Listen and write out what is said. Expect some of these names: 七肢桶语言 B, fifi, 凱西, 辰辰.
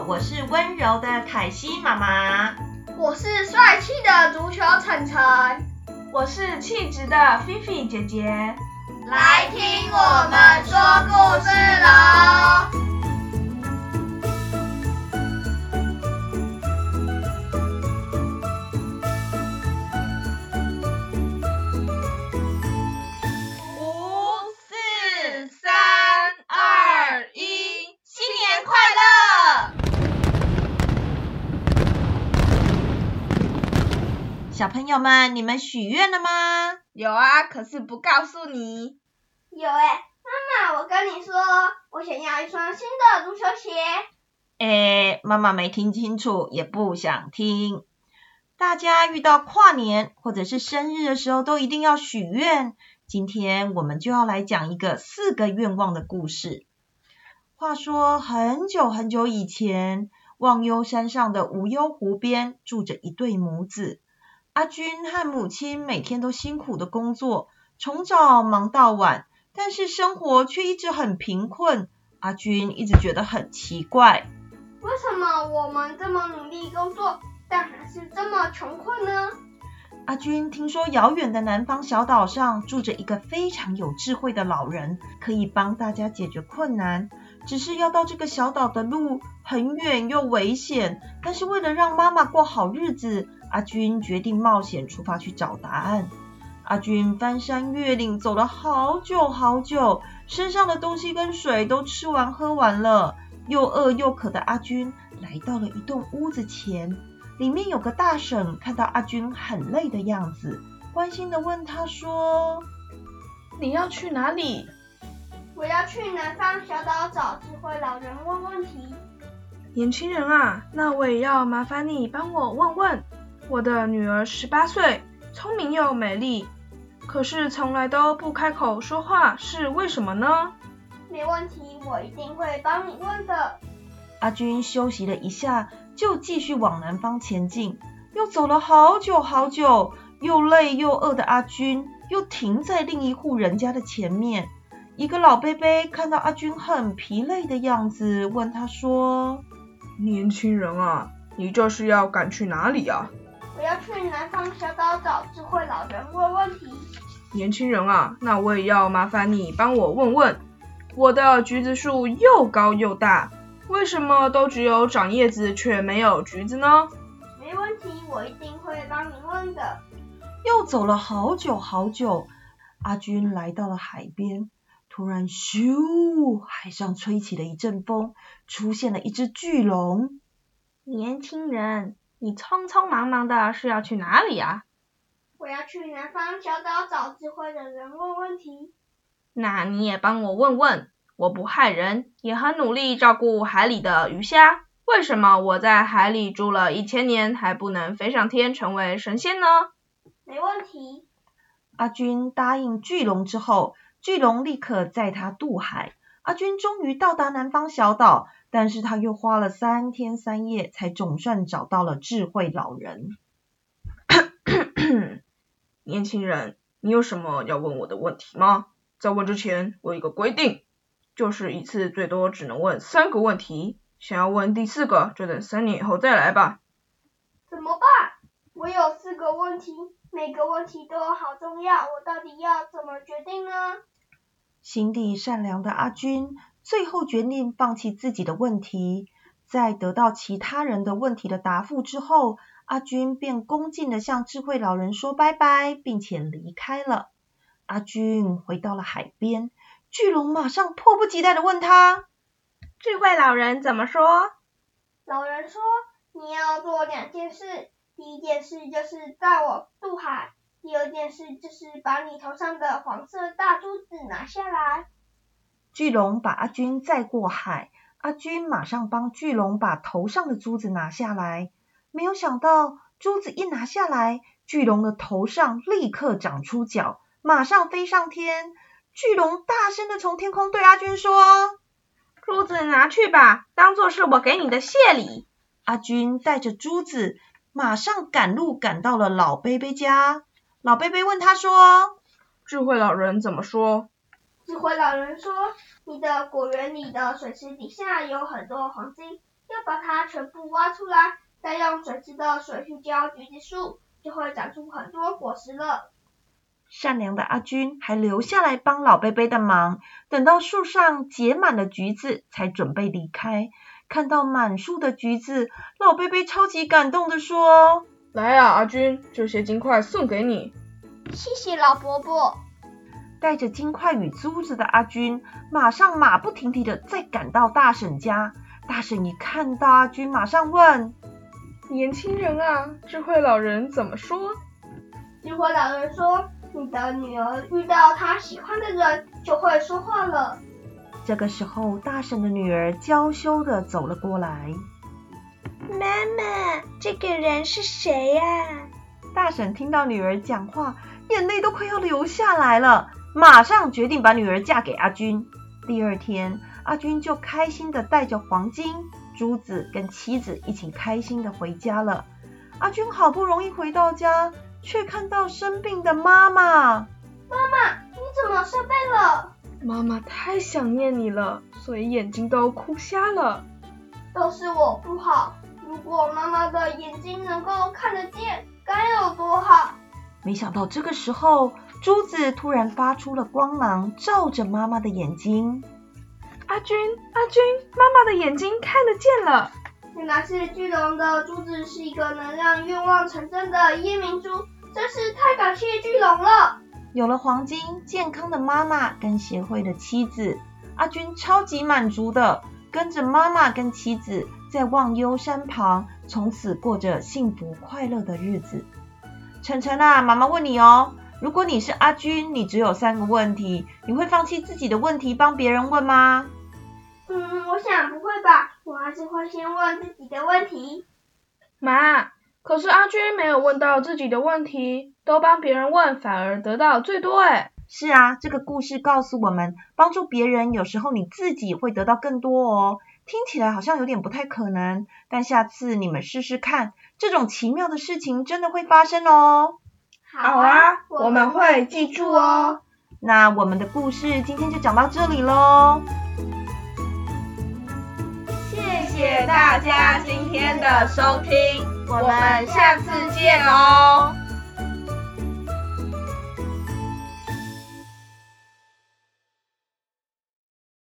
好，我是温柔的凯西妈妈，我是帅气的足球晨晨，我是气质的菲菲姐姐，来听我们说故事喽！小朋友们，你们许愿了吗？有啊，可是不告诉你。有妈妈，我跟你说，我想要一双新的足球鞋。妈妈没听清楚，也不想听。大家遇到跨年或者是生日的时候，都一定要许愿。今天我们就要来讲一个4个愿望的故事。话说，很久很久以前，忘忧山上的无忧湖边住着一对母子。阿军和母亲每天都辛苦的工作，从早忙到晚，但是生活却一直很贫困。阿军一直觉得很奇怪，为什么我们这么努力工作，但还是这么穷困呢？阿军听说遥远的南方小岛上住着一个非常有智慧的老人，可以帮大家解决困难。只是要到这个小岛的路很远又危险，但是为了让妈妈过好日子，阿军决定冒险出发去找答案。阿军翻山越岭走了好久好久，身上的东西跟水都吃完喝完了，又饿又渴的阿军来到了一栋屋子前，里面有个大婶，看到阿军很累的样子，关心地问他说：你要去哪里？我要去南方小岛找智慧老人问问题。年轻人啊，那我也要麻烦你帮我问问。我的女儿18岁，聪明又美丽，可是从来都不开口说话，是为什么呢？没问题，我一定会帮你问的。阿军休息了一下，就继续往南方前进。又走了好久好久，又累又饿的阿军又停在另一户人家的前面。一个老伯伯看到阿军很疲累的样子，问他说：年轻人啊，你这是要赶去哪里啊？我要去南方小岛找智慧老人问问题。年轻人啊，那我也要麻烦你帮我问问，我的橘子树又高又大，为什么都只有长叶子却没有橘子呢？没问题，我一定会帮你问的。又走了好久好久，阿军来到了海边，突然咻，海上吹起了一阵风，出现了一只巨龙。年轻人，你匆匆忙忙的是要去哪里啊？我要去南方小岛找智慧的人问问题。那你也帮我问问，我不害人，也很努力照顾海里的鱼虾，为什么我在海里住了1000年还不能飞上天成为神仙呢？没问题。阿军答应巨龙之后，巨龙立刻载他渡海。阿军终于到达南方小岛，但是他又花了3天3夜才总算找到了智慧老人。年轻人，你有什么要问我的问题吗？在问之前，我有一个规定，就是一次最多只能问3个问题，想要问第4个就等3年以后再来吧。怎么办？我有4个问题，每个问题都好重要，我到底要怎么决定呢？心地善良的阿军最后决定放弃自己的问题，在得到其他人的问题的答复之后，阿军便恭敬地向智慧老人说拜拜，并且离开了。阿军回到了海边，巨龙马上迫不及待地问他：智慧老人怎么说？老人说：你要做2件事，第一件事就是带我渡海，第二件事就是把你头上的黄色大珠子拿下来。巨龙把阿军载过海，阿军马上帮巨龙把头上的珠子拿下来。没有想到，珠子一拿下来，巨龙的头上立刻长出角，马上飞上天。巨龙大声地从天空对阿军说：珠子拿去吧，当作是我给你的谢礼。阿军带着珠子马上赶路，赶到了老伯伯家。老伯伯问他说：智慧老人怎么说？智慧老人说：你的果园里的水池底下有很多黄金，要把它全部挖出来，再用水质的水去浇橘子树，就会长出很多果实了。善良的阿军还留下来帮老贝贝的忙，等到树上结满了橘子才准备离开。看到满树的橘子，老贝贝超级感动的说：来啊阿军，这些金块送给你。谢谢老伯伯。带着金块与珠子的阿军马上马不停蹄的再赶到大婶家。大婶一看到阿军马上问：年轻人啊，智慧老人怎么说？智慧老人说：你的女儿遇到她喜欢的人就会说话了。这个时候，大婶的女儿娇羞的走了过来。妈妈，这个人是谁啊？大婶听到女儿讲话，眼泪都快要流下来了，马上决定把女儿嫁给阿军。第二天，阿军就开心的带着黄金、珠子跟妻子一起开心的回家了。阿军好不容易回到家，却看到生病的妈妈。妈妈，你怎么生病了？妈妈太想念你了，所以眼睛都哭瞎了。都是我不好，如果妈妈的眼睛能够看得见，该有多好。没想到这个时候，珠子突然发出了光芒，照着妈妈的眼睛。阿军，妈妈的眼睛看得见了。原来是巨龙的珠子是一个能让愿望成真的夜明珠，真是太感谢巨龙了。有了黄金、健康的妈妈跟贤惠的妻子，阿军超级满足的跟着妈妈跟妻子在忘忧山旁，从此过着幸福快乐的日子。晨晨啊，妈妈问你哦，如果你是阿军，你只有3个问题，你会放弃自己的问题帮别人问吗？我想不会吧，我还是会先问自己的问题。妈，可是阿军没有问到自己的问题，都帮别人问，反而得到最多耶。是啊，这个故事告诉我们，帮助别人有时候你自己会得到更多哦。听起来好像有点不太可能，但下次你们试试看，这种奇妙的事情真的会发生哦。好啊，我们会记住哦。那我们的故事今天就讲到这里咯。谢谢大家今天的收听，我们下次见哦。